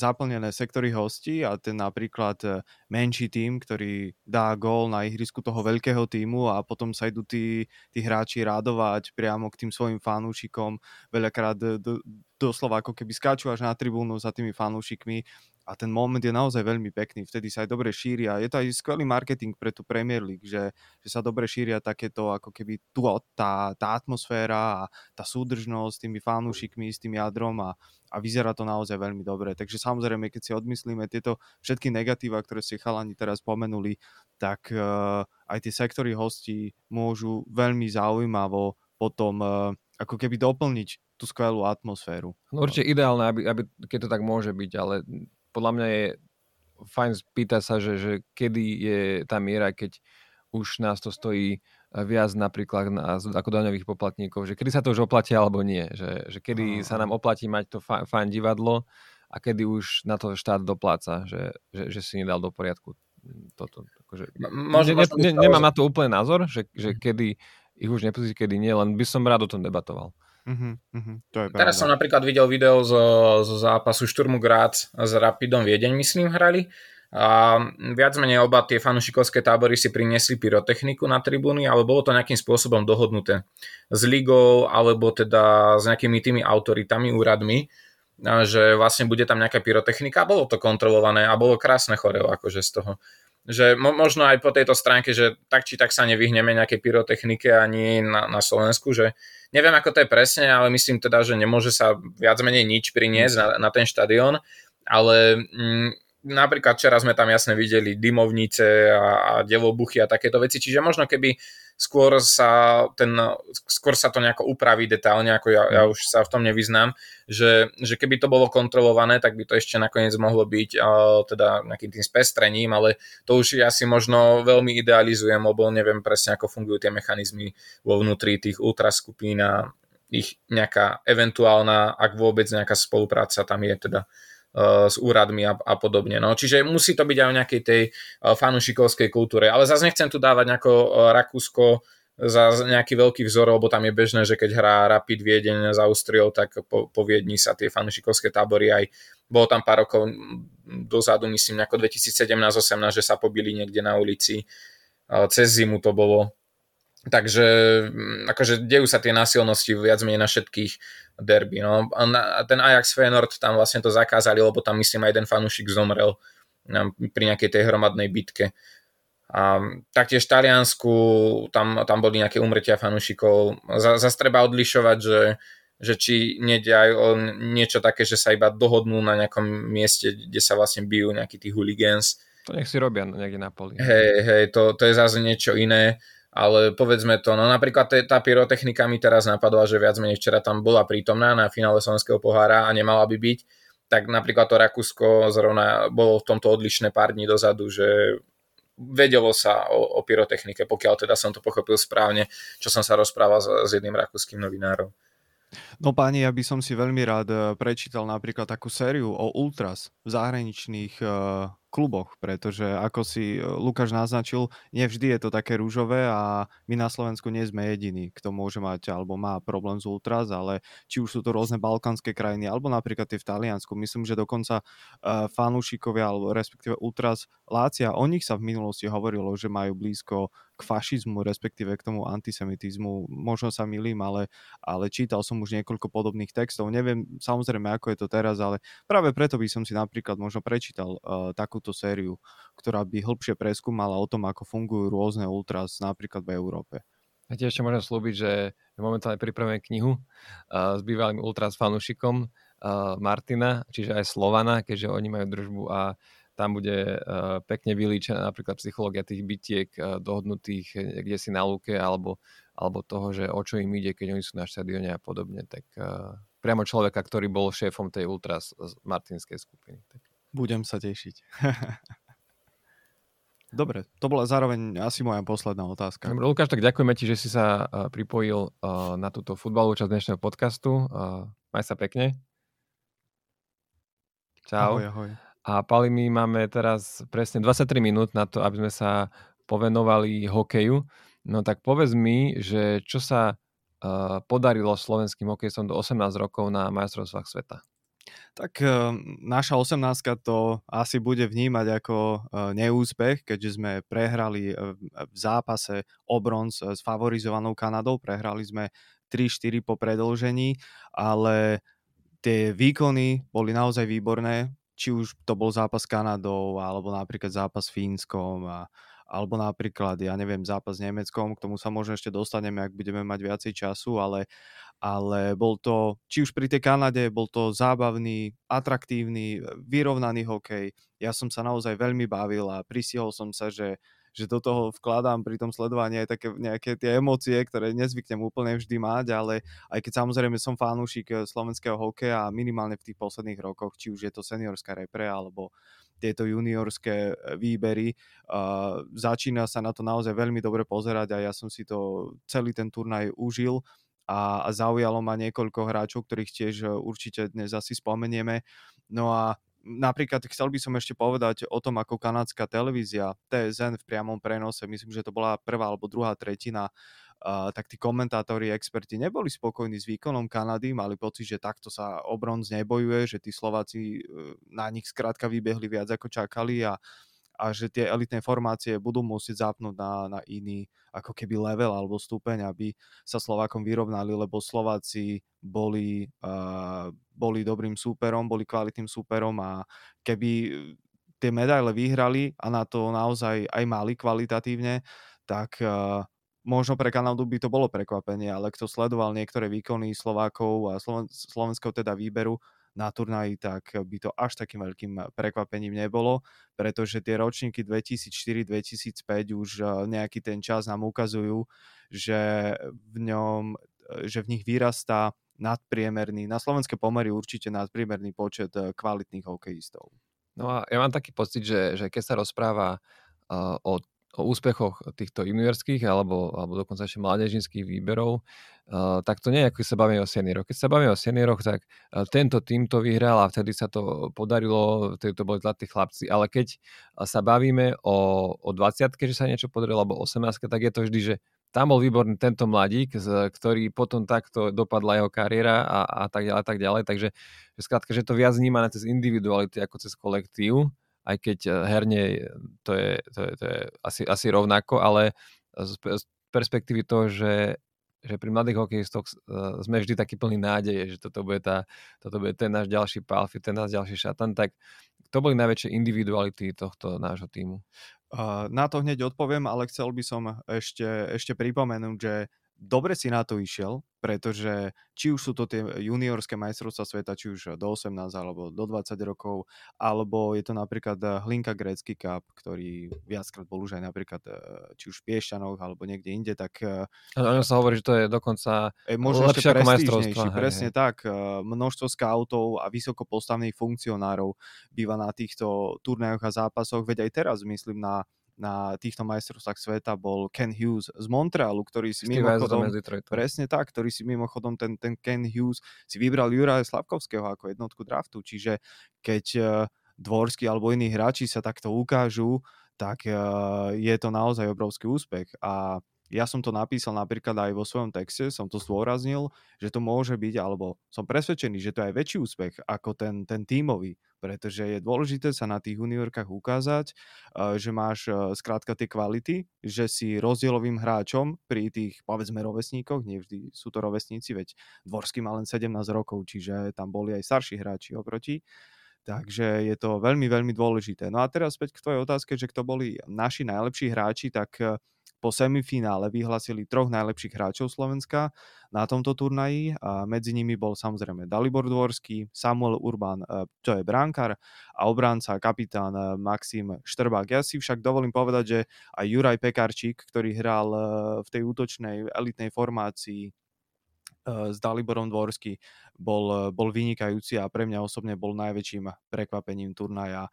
zaplnené sektory hostí a ten napríklad menší tím, ktorý dá gól na ihrisku toho veľkého tímu a potom sa idú tí, tí hráči radovať priamo k tým svojim fanúšikom. Veľakrát do, doslova ako keby skáču až na tribúnu za tými fanúšikmi a ten moment je naozaj veľmi pekný. Vtedy sa aj dobre šíria. Je to aj skvelý marketing pre tú Premier League, že, že sa dobre šíria takéto ako keby tu, tá, tá atmosféra a tá súdržnosť s tými fanúšikmi, s tým jadrom a a vyzerá to naozaj veľmi dobre. Takže samozrejme, keď si odmyslíme tieto všetky negatíva, ktoré ste chalani teraz spomenuli, tak uh, aj tie sektory hostí môžu veľmi zaujímavo potom uh, ako keby doplniť tú skvelú atmosféru. No určite ideálne, aby, aby, keď to tak môže byť, ale podľa mňa je fajn spýtať sa, že, že kedy je tá miera, keď už nás to stojí viac napríklad na, ako daňových poplatníkov, že kedy sa to už oplatí alebo nie, že, že kedy sa nám oplatí mať to fajn, fajn divadlo a kedy už na to štát dopláca, že, že, že si nedal do poriadku toto. Akože, možno, ne, možno ne, nemám na to úplne názor, že, že kedy ich už nepustí, kedy nie, len by som rád o tom debatoval. Uh-huh, uh-huh. To je Teraz som napríklad videl video zo, zo zápasu Šturmu Grác s Rapidom Viedeň, myslím, hrali. A viac menej oba tie fanúšikovské tábory si priniesli pyrotechniku na tribúny, ale bolo to nejakým spôsobom dohodnuté s ligou alebo teda s nejakými tými autoritami, úradmi, že vlastne bude tam nejaká pyrotechnika. Bolo to kontrolované a bolo krásne choreo akože z toho. že mo- možno aj po tejto stránke, že tak či tak sa nevyhneme nejakej pyrotechnike ani na, na Slovensku, že neviem, ako to je presne, ale myslím teda, že nemôže sa viac menej nič priniesť na, na ten štadión, ale m, napríklad včera sme tam jasne videli dymovnice a, a devobuchy a takéto veci, čiže možno keby skôr sa, ten, skôr sa to nejako upraví detálne, ako ja, ja už sa v tom nevyznám, že, že keby to bolo kontrolované, tak by to ešte nakoniec mohlo byť uh, teda nejakým tým spestrením, ale to už ja si možno veľmi idealizujem, lebo neviem presne, ako fungujú tie mechanizmy vo vnútri tých ultraskupín a ich nejaká eventuálna, ak vôbec nejaká spolupráca tam je teda s úradmi a, a podobne. No, čiže musí to byť aj o nejakej tej fanušikovskej kultúre. Ale zase nechcem tu dávať nejako Rakúsko za nejaký veľký vzor, lebo tam je bežné, že keď hrá Rapid Viedeň s Austriou, tak po, po Viedni sa tie fanušikovské tábory aj, bolo tam pár rokov dozadu, myslím, nejako dvetisícsedemnásť osemnásť, že sa pobili niekde na ulici. Cez zimu to bolo. Takže akože dejú sa tie násilnosti viac menej na všetkých derby. No. A ten Ajax Feyenoord tam vlastne to zakázali, lebo tam myslím aj jeden fanúšik zomrel pri nejakej tej hromadnej bitke. A taktiež v Taliansku tam, tam boli nejaké úmrtia fanúšikov. Zase treba odlišovať, že, že či nejde aj o niečo také, že sa iba dohodnú na nejakom mieste, kde sa vlastne bijú nejakí tí hooligans. To nech si robia niekde na poli. Hej, hej, to, to je zase niečo iné. Ale povedzme to, no napríklad tá pyrotechnika mi teraz napadla, že viac menej včera tam bola prítomná na finále Slovenského pohára a nemala by byť, tak napríklad to Rakúsko zrovna bolo v tomto odlišné pár dní dozadu, že vedelo sa o, o pyrotechnike, pokiaľ teda som to pochopil správne, čo som sa rozprával s, s jedným rakúskym novinárom. No páni, ja by som si veľmi rád prečítal napríklad takú sériu o ultras v zahraničných uh... kluboch, pretože ako si Lukáš naznačil, nevždy je to také rúžové a my na Slovensku nie sme jediní, kto môže mať alebo má problém s ultras, ale či už sú to rôzne balkánske krajiny, alebo napríklad tie v Taliansku. Myslím, že dokonca uh, fanúšikovia, alebo respektíve ultras Lácia, o nich sa v minulosti hovorilo, že majú blízko k fašizmu, respektíve k tomu antisemitizmu. Možno sa milím, ale, ale čítal som už niekoľko podobných textov. Neviem samozrejme, ako je to teraz, ale práve preto by som si napríklad možno prečítal uh, takúto sériu, ktorá by hĺbšie preskúmala o tom, ako fungujú rôzne ultras napríklad v Európe. Ja ti ešte môžem slúbiť, že momentálne pripravujeme knihu uh, s bývalým ultras fanúšikom uh, Martina, čiže aj Slovana, keďže oni majú držbu a tam bude pekne vylíčená napríklad psychológia tých bitiek dohodnutých kde si na lúke alebo, alebo toho, že o čo im ide, keď oni sú na štadióne a podobne. Tak priamo človeka, ktorý bol šéfom tej ultras martinskej skupiny. Tak. Budem sa tešiť. Dobre, to bola zároveň asi moja posledná otázka. Dobre, Lukáš, tak ďakujeme ti, že si sa pripojil na túto futbalovú časť dnešného podcastu. Maj sa pekne. Čau. Ahoj, ahoj. A Pali, my máme teraz presne dvadsaťtri minút na to, aby sme sa povenovali hokeju. No tak povedz mi, že čo sa uh, podarilo slovenským hokejistom do osemnásť rokov na majstrovstvách sveta? Tak uh, naša osemnástka to asi bude vnímať ako uh, neúspech, keďže sme prehrali uh, v zápase o bronz s favorizovanou Kanadou. Prehrali sme tri štyri po predĺžení, ale tie výkony boli naozaj výborné. Či už to bol zápas s Kanadou, alebo napríklad zápas s Fínskom, a, alebo napríklad, ja neviem, zápas s Nemeckom, k tomu sa možno ešte dostaneme, ak budeme mať viacej času, ale, ale bol to, či už pri tej Kanade, bol to zábavný, atraktívny, vyrovnaný hokej. Ja som sa naozaj veľmi bavil a prisihol som sa, že že do toho vkladám pri tom sledovaní aj také nejaké tie emócie, ktoré nezvyknem úplne vždy mať, ale aj keď samozrejme som fanúšik slovenského hokeja a minimálne v tých posledných rokoch, či už je to seniorská repre alebo tieto juniorské výbery, uh, začína sa na to naozaj veľmi dobre pozerať a ja som si to celý ten turnaj užil a, a zaujalo ma niekoľko hráčov, ktorých tiež určite dnes asi spomenieme. No a napríklad chcel by som ešte povedať o tom, ako kanadská televízia té es en v priamom prenose, myslím, že to bola prvá alebo druhá tretina, uh, tak tí komentátori, experti neboli spokojní s výkonom Kanady, mali pocit, že takto sa o bronz nebojuje, že tí Slováci uh, na nich skrátka vybehli viac ako čakali a, a že tie elitné formácie budú musieť zapnúť na, na iný ako keby level alebo stupeň, aby sa Slovákom vyrovnali, lebo Slováci boli... Uh, boli dobrým súperom, boli kvalitným súperom a keby tie medaile vyhrali a na to naozaj aj mali kvalitatívne, tak uh, možno pre Kanadu by to bolo prekvapenie, ale kto sledoval niektoré výkony Slovákov a Sloven- slovenského teda výberu na turnaji, tak by to až takým veľkým prekvapením nebolo, pretože tie ročníky dvetisícštyri dvetisícpäť už nejaký ten čas nám ukazujú, že v ňom, že v nich vyrastá nadpriemerný, na slovenské pomery určite nadpriemerný počet kvalitných hokejistov. No a ja mám taký pocit, že, že keď sa rozpráva uh, o o úspechoch týchto juniorských alebo, alebo dokonca ešte mládežníckych výberov, uh, tak to nie je, ako sa bavíme o senioroch. Keď sa bavíme o senioroch, tak uh, tento tým to vyhral a vtedy sa to podarilo, vtedy to boli zlatí chlapci. Ale keď sa bavíme o, o dvadsiatke, že sa niečo podarilo, alebo osemnástke, tak je to vždy, že tam bol výborný tento mladík, ktorý potom takto dopadla jeho kariéra a, a tak ďalej, tak ďalej. Takže že skrátka, že to viac vnímané cez individuality ako cez kolektív, aj keď herne to je, to je, to je asi, asi rovnako, ale z perspektívy toho, že, že pri mladých hokejistoch sme vždy taký plný nádeje, že toto bude, tá, toto bude ten náš ďalší Palfi, ten náš ďalší Šatan, tak to boli najväčšie individuality tohto nášho týmu. Na to hneď odpoviem, ale chcel by som ešte, ešte pripomenúť, že dobre si na to išiel, pretože či už sú to tie juniorské majstrovstvá sveta, či už do osemnástich alebo do dvadsiatich rokov, alebo je to napríklad Hlinka Gretzky Cup, ktorý viackrát bol už aj napríklad či už v Piešťanoch alebo niekde inde, tak... Ano, sa hovorí, že to je dokonca lepšie ako majstrovstvá. Presne tak. Množstvo scoutov a vysoko postavených funkcionárov býva na týchto turnajoch a zápasoch, veď aj teraz myslím na na týchto majstrovstvách sveta bol Kent Hughes z Montrealu, ktorý si mimochodom, presne tak, ktorý si mimochodom ten, ten Kent Hughes si vybral Juraja Slafkovského ako jednotku draftu, čiže keď Dvorský alebo iní hráči sa takto ukážu, tak je to naozaj obrovský úspech a ja som to napísal napríklad aj vo svojom texte, som to zdôraznil, že to môže byť, alebo som presvedčený, že to je aj väčší úspech ako ten, ten tímový, pretože je dôležité sa na tých juniorkách ukázať, že máš skrátka tie kvality, že si rozdielovým hráčom pri tých, povedzme, rovesníkoch, nevždy sú to rovesníci, veď Dvorský má len sedemnásť rokov, čiže tam boli aj starší hráči oproti. Takže je to veľmi, veľmi dôležité. No a teraz späť k tvojej otázke, že kto boli naši najlepší hráči, tak po semifinále vyhlasili troch najlepších hráčov Slovenska na tomto turnaji a medzi nimi bol samozrejme Dalibor Dvorský, Samuel Urban, čo je brankár, a obranca kapitán Maxim Štrbák. Ja si však dovolím povedať, že aj Juraj Pekarčík, ktorý hral v tej útočnej elitnej formácii s Daliborom Dvorský, bol, bol vynikajúci a pre mňa osobne bol najväčším prekvapením turnaja.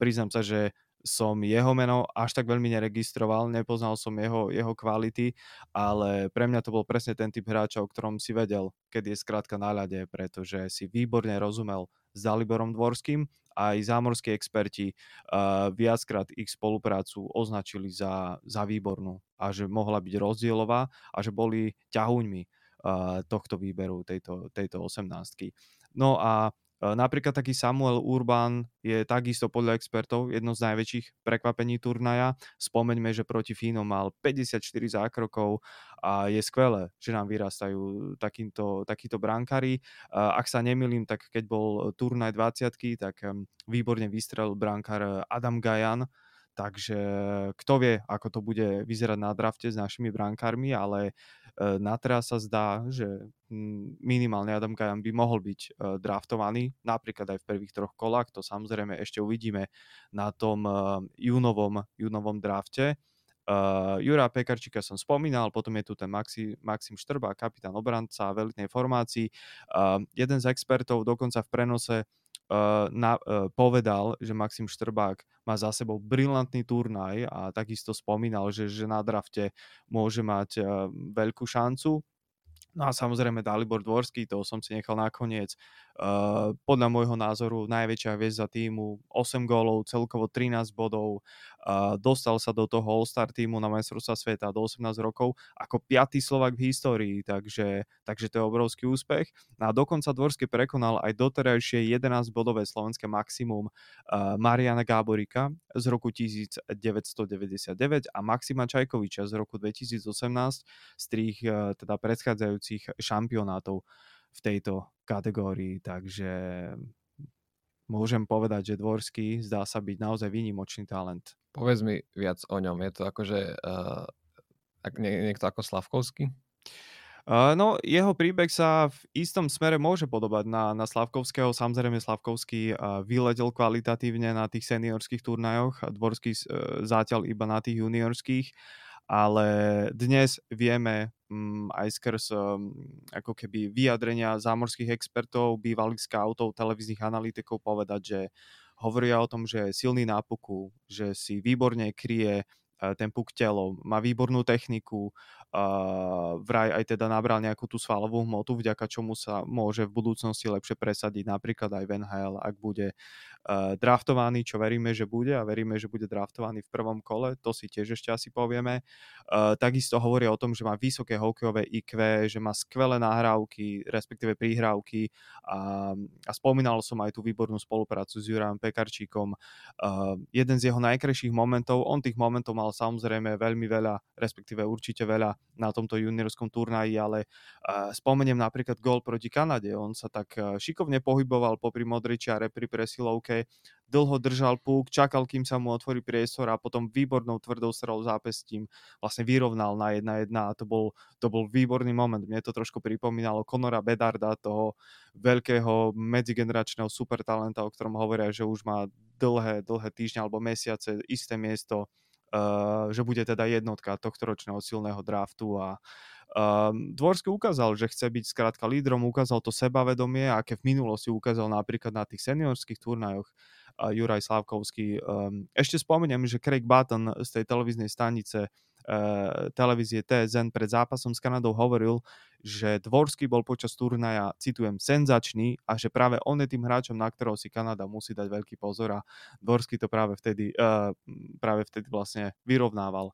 Priznám sa, že som jeho meno až tak veľmi neregistroval, nepoznal som jeho, jeho kvality, ale pre mňa to bol presne ten typ hráča, o ktorom si vedel, keď je skrátka na ľade, pretože si výborne rozumel s Daliborom Dvorským a aj zámorskí experti uh, viackrát ich spoluprácu označili za, za výbornú a že mohla byť rozdielová a že boli ťahuňmi uh, tohto výberu, tejto, tejto osemnástky. No a napríklad taký Samuel Urban je takisto podľa expertov jedno z najväčších prekvapení turnaja. Spomeňme, že proti Fínom mal päťdesiatštyri zákrokov a je skvelé, že nám vyrastajú takýmto, takíto brankári. Ak sa nemýlim, tak keď bol turnaj dvadsiatky, tak výborne vystrelil brankár Adam Gajan. Takže kto vie, ako to bude vyzerať na drafte s našimi brankármi, ale na teraz sa zdá, že minimálne Adam Gajan by mohol byť draftovaný, napríklad aj v prvých troch kolách, to samozrejme ešte uvidíme na tom júnovom, júnovom drafte. Uh, Jura Pekarčíka som spomínal, potom je tu ten Maxi, Maxim Štrbák, kapitán obranca v elitnej formácii. Uh, jeden z expertov dokonca v prenose uh, na, uh, povedal, že Maxim Štrbák má za sebou brilantný turnaj a takisto spomínal, že, že na drafte môže mať uh, veľkú šancu. No a samozrejme Dalibor Dvorský, toho som si nechal nakoniec. Uh, podľa môjho názoru najväčšia hviezda týmu, osem gólov, celkovo trinásť bodov. Uh, dostal sa do toho All-Star týmu na majstrovstvá sveta do osemnástich rokov ako piaty Slovák v histórii, takže, takže to je obrovský úspech. No a dokonca Dvorský prekonal aj doterajšie jedenásťbodové slovenské maximum uh, Mariána Gáboríka z roku devätnásťstodeväťdesiatdeväť a Maxima Čajkoviča z roku dvetisícosemnásť z tých uh, teda predchádzajúcich šampionátov v tejto kategórii, takže môžem povedať, že Dvorský zdá sa byť naozaj výnimočný talent. Povedz mi viac o ňom. Je to akože uh, niekto ako Slafkovský? Uh, no, jeho príbeh sa v istom smere môže podobať na, na Slafkovského. Samozrejme, Slafkovský uh, vyletel kvalitatívne na tých seniorských turnajoch a Dvorský uh, zatiaľ iba na tých juniorských. Ale dnes vieme um, aj skrz um, ako keby vyjadrenia zámorských expertov, bývalých scoutov, televíznych analytikov povedať, že hovoria o tom, že je silný na puku, že si výborne kryje uh, ten puk telom, má výbornú techniku, uh, vraj aj teda nabral nejakú tú svalovú hmotu, vďaka čomu sa môže v budúcnosti lepšie presadiť, napríklad aj v en há el, ak bude uh, draftovaný, čo veríme, že bude a veríme, že bude draftovaný v prvom kole, to si tiež ešte asi povieme. Uh, takisto hovoria o tom, že má vysoké hokejové í kvé, že má skvelé nahrávky, respektíve príhrávky a, a spomínal som aj tú výbornú spoluprácu s Jurajom Pekarčíkom. Uh, jeden z jeho najkrajších momentov, on tých momentov mal samozrejme veľmi veľa, respektíve určite veľa na tomto juniorskom turnaji, ale uh, spomeniem napríklad gól proti Kanade. On sa tak uh, šikovne pohyboval popri modrej čiare pri presilovke, dlho držal púk, čakal, kým sa mu otvorí priestor a potom výbornou tvrdou strelou zápestím vlastne vyrovnal na jedna jedna a to bol, to bol výborný moment. Mne to trošku pripomínalo Conora Bedarda, toho veľkého medzigeneračného supertalenta, o ktorom hovoria, že už má dlhé, dlhé týždne alebo mesiace isté miesto, Uh, že bude teda jednotka tohtoročného silného draftu a uh, Dvorský ukázal, že chce byť skrátka lídrom, ukázal to sebavedomie, aké v minulosti ukázal napríklad na tých seniorských turnajoch uh, Juraj Slafkovský. Um, ešte spomeniem, že Craig Button z tej televíznej stanice uh, televízie té es en pred zápasom s Kanadou hovoril, že Dvorský bol počas turnaja, citujem, senzačný a že práve on je tým hráčom, na ktorého si Kanada musí dať veľký pozor a Dvorský to práve vtedy, uh, práve vtedy vlastne vyrovnával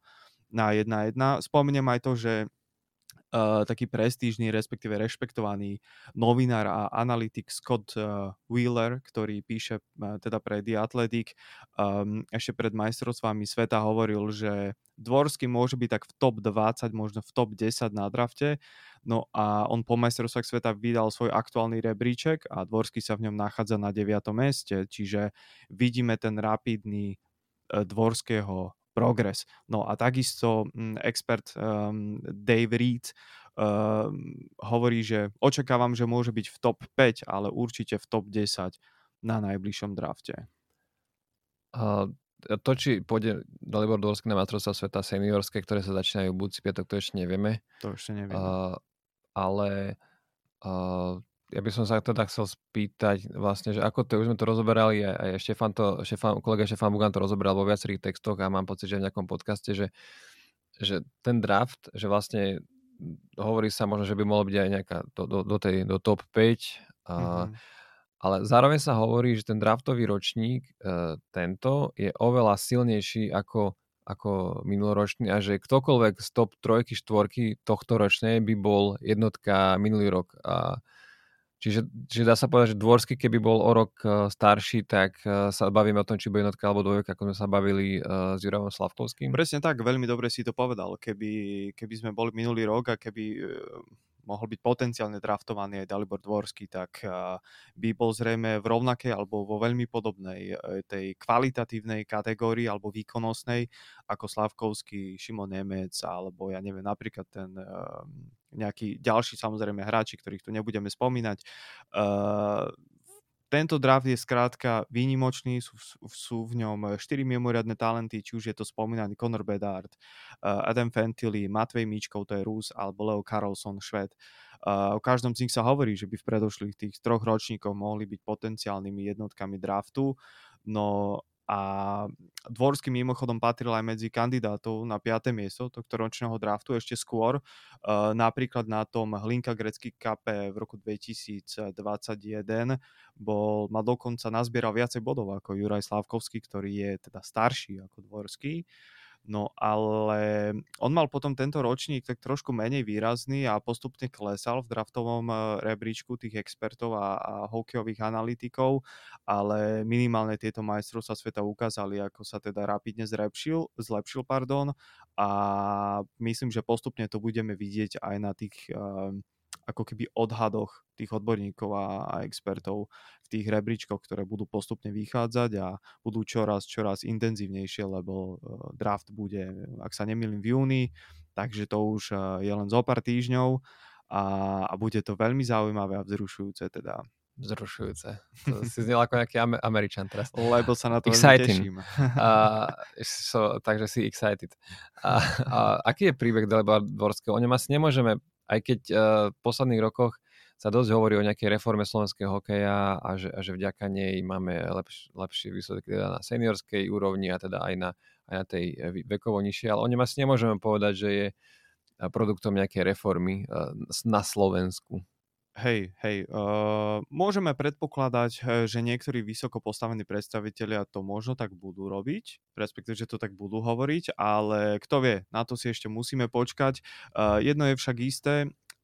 na jedna jedna. Spomeniem aj to, že uh, taký prestížny, respektíve rešpektovaný novinár a analytik Scott uh, Wheeler, ktorý píše uh, teda pre The Athletic, um, ešte pred majstrovstvami sveta hovoril, že Dvorský môže byť tak v top dvadsať, možno v top desať na drafte. No a on po majstrovstvách sveta vydal svoj aktuálny rebríček a Dvorský sa v ňom nachádza na deviatom mieste, čiže vidíme ten rapidný uh, Dvorského progres. No a takisto expert um, Dave Reed um, hovorí, že očakávam, že môže byť v top päť, ale určite v top desať na najbližšom drafte. Uh, to, či pôjde Dalibor Dvorský na majstrovstvá sveta seniorské, ktoré sa začínajú v budúci piatok, to ešte nevieme. To ešte nevieme. Uh, ale uh, ja by som sa teda chcel spýtať vlastne, že ako to, už sme to rozoberali aj, aj Štefan to, Štefan, kolega Štefan Bugan to rozoberal vo viacerých textoch a mám pocit, že v nejakom podcaste, že, že ten draft, že vlastne hovorí sa možno, že by mohlo byť aj nejaká do, do, do, tej, do top päť, a, mm-hmm. ale zároveň sa hovorí, že ten draftový ročník e, tento je oveľa silnejší ako, ako minuloročný a že ktokoľvek z top trojky, štvorky tohto ročnej by bol jednotka minulý rok a Čiže, čiže dá sa povedať, že Dvorský, keby bol o rok starší, tak sa bavíme o tom, či bude jednotka alebo dvojka, ako sme sa bavili s Jurajom Slafkovským. Presne tak, veľmi dobre si to povedal. Keby, keby sme boli minulý rok a keby mohol byť potenciálne draftovaný aj Dalibor Dvorský, tak by bol zrejme v rovnakej alebo vo veľmi podobnej tej kvalitatívnej kategórii alebo výkonnostnej ako Slafkovský, Šimon Nemec alebo ja neviem, napríklad ten nejakí ďalší samozrejme hráči, ktorých tu nebudeme spomínať. Uh, tento draft je skrátka výnimočný, sú, sú v ňom štyri mimoriadne talenty, či už je to spomínaný Conor Bedard, uh, Adam Fantilli, Matvej Míčkov, to je Rus, alebo Leo Karlsson, Švéd. Uh, o každom z nich sa hovorí, že by v predošlých tých troch ročníkoch mohli byť potenciálnymi jednotkami draftu, no a Dvorský mimochodom patril aj medzi kandidátov na piate miesto tohto ročného draftu ešte skôr. Napríklad na tom Hlinka Gretzky Cup v roku dvetisícdvadsaťjeden bol, ma dokonca nazbieral viacej bodov ako Juraj Slafkovský, ktorý je teda starší ako Dvorský. No ale on mal potom tento ročník tak trošku menej výrazný a postupne klesal v draftovom rebríčku tých expertov a, a hokejových analytikov, ale minimálne tieto majstrovstvá sveta ukázali, ako sa teda rapidne zlepšil, zlepšil pardon, a myslím, že postupne to budeme vidieť aj na tých ako keby odhadoch tých odborníkov a, a expertov v tých rebríčkoch, ktoré budú postupne vychádzať a budú čoraz, čoraz intenzívnejšie, lebo draft bude, ak sa nemýlim, v júni, takže to už je len zo pár týždňov a, a bude to veľmi zaujímavé a vzrušujúce teda. Vzrušujúce. To si znel ako nejaký Američan teraz. Lebo sa na to teším. Uh, so, takže si excited. Uh, uh, aký je príbeh Dalibora Dvorského? O ňom asi nemôžeme, aj keď uh, v posledných rokoch sa dosť hovorí o nejakej reforme slovenského hokeja a že, a že vďaka nej máme lepš, lepšie výsledky teda na seniorskej úrovni a teda aj na, aj na tej vekovo nižšej. Ale o ňom asi nemôžeme povedať, že je produktom nejakej reformy uh, na Slovensku. Hej, hej, uh, môžeme predpokladať, že niektorí vysoko postavení predstavitelia to možno tak budú robiť, respektíve, že to tak budú hovoriť, ale kto vie, na to si ešte musíme počkať. Uh, jedno je však isté,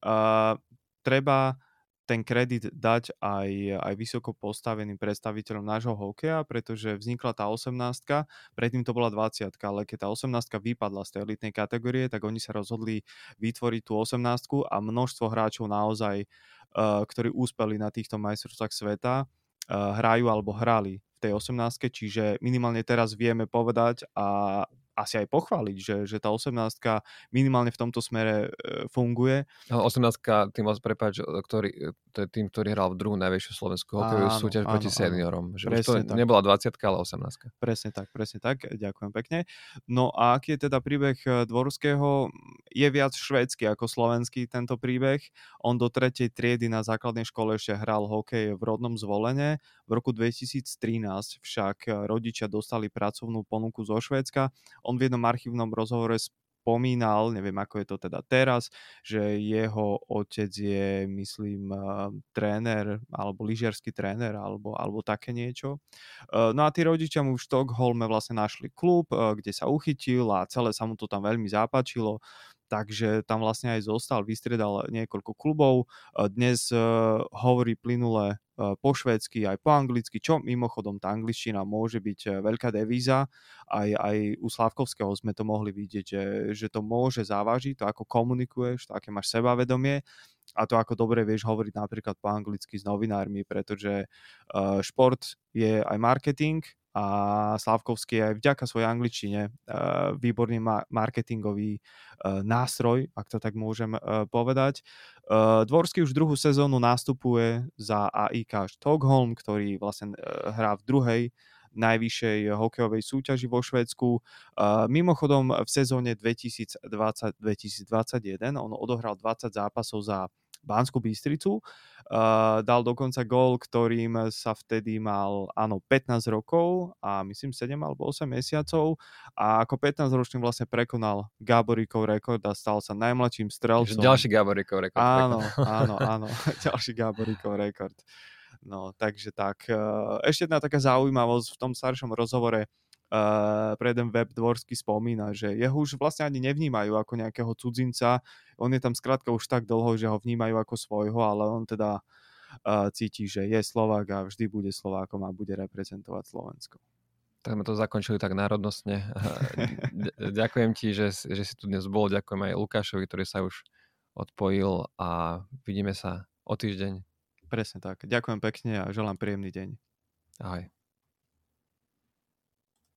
uh, treba ten kredit dať aj, aj vysoko postaveným predstaviteľom nášho hokeja, pretože vznikla tá osemnástka, predtým to bola dvadsiatka, ale keď tá osemnástka vypadla z tej elitnej kategórie, tak oni sa rozhodli vytvoriť tú osemnástku a množstvo hráčov naozaj, ktorí úspeli na týchto majstrovstvách sveta, hrajú alebo hrali v tej osemnástke, čiže minimálne teraz vieme povedať a asi aj pochváliť, že, že tá osemnástka minimálne v tomto smere funguje. osemnástka, tým vás prepáč, ktorý, to je tým, ktorý hral v druhú najväčšiu slovenskú hokejovú súťaž áno, proti áno, seniorom. Že už to tak. Nebola dvadsiatka, ale osemnástka. Presne tak, presne tak. Ďakujem pekne. No a aký je teda príbeh Dvorského? Je viac švédsky ako slovenský tento príbeh. On do tretej triedy na základnej škole ešte hral hokej v rodnom Zvolene. V roku dvetisíctrinásť však rodičia dostali pracovnú ponuku zo Švédska. On v jednom archívnom rozhovore spomínal, neviem ako je to teda teraz, že jeho otec je, myslím, tréner alebo lyžiarsky tréner alebo, alebo také niečo. No a tí rodičia mu v Štokholme vlastne našli klub, kde sa uchytil a celé sa mu to tam veľmi zapáčilo. Takže tam vlastne aj zostal, vystriedal niekoľko klubov. Dnes uh, hovorí plynule uh, po švédsky, aj po anglicky, čo mimochodom tá angličtina môže byť veľká devíza. Aj, aj u Slafkovského sme to mohli vidieť, že, že to môže závažiť, to ako komunikuješ, to aké máš sebavedomie a to ako dobre vieš hovoriť napríklad po anglicky s novinármi, pretože uh, šport je aj marketing, a Slafkovský aj vďaka svojej angličtine výborný marketingový nástroj, ak to tak môžem povedať. Dvorský už druhú sezónu nastupuje za á í ká Stockholm, ktorý vlastne hrá v druhej najvyššej hokejovej súťaži vo Švédsku. Mimochodom v sezóne dvetisícdvadsať dvetisícdvadsaťjeden on odohral dvadsať zápasov za Banskú Bystricu. Uh, dal dokonca gól, ktorým sa vtedy mal, áno, pätnásť rokov a myslím sedem alebo osem mesiacov a ako pätnásťročný vlastne prekonal Gáborikov rekord a stal sa najmladším strelcom. Ďalší Gáborikov rekord. Áno, áno, áno. Ďalší Gáborikov rekord. No, takže tak. Uh, ešte jedna taká zaujímavosť v tom staršom rozhovore. Uh, Preden web Dvorský spomína, že jeho už vlastne ani nevnímajú ako nejakého cudzinca, on je tam skrátka už tak dlho, že ho vnímajú ako svojho, ale on teda uh, cíti, že je Slovák a vždy bude Slovákom a bude reprezentovať Slovensko. Tak sme to zakončili tak národnostne. Ďakujem ti, že, že si tu dnes bol, ďakujem aj Lukášovi, ktorý sa už odpojil a vidíme sa o týždeň. Presne tak, ďakujem pekne a želám príjemný deň. Ahoj.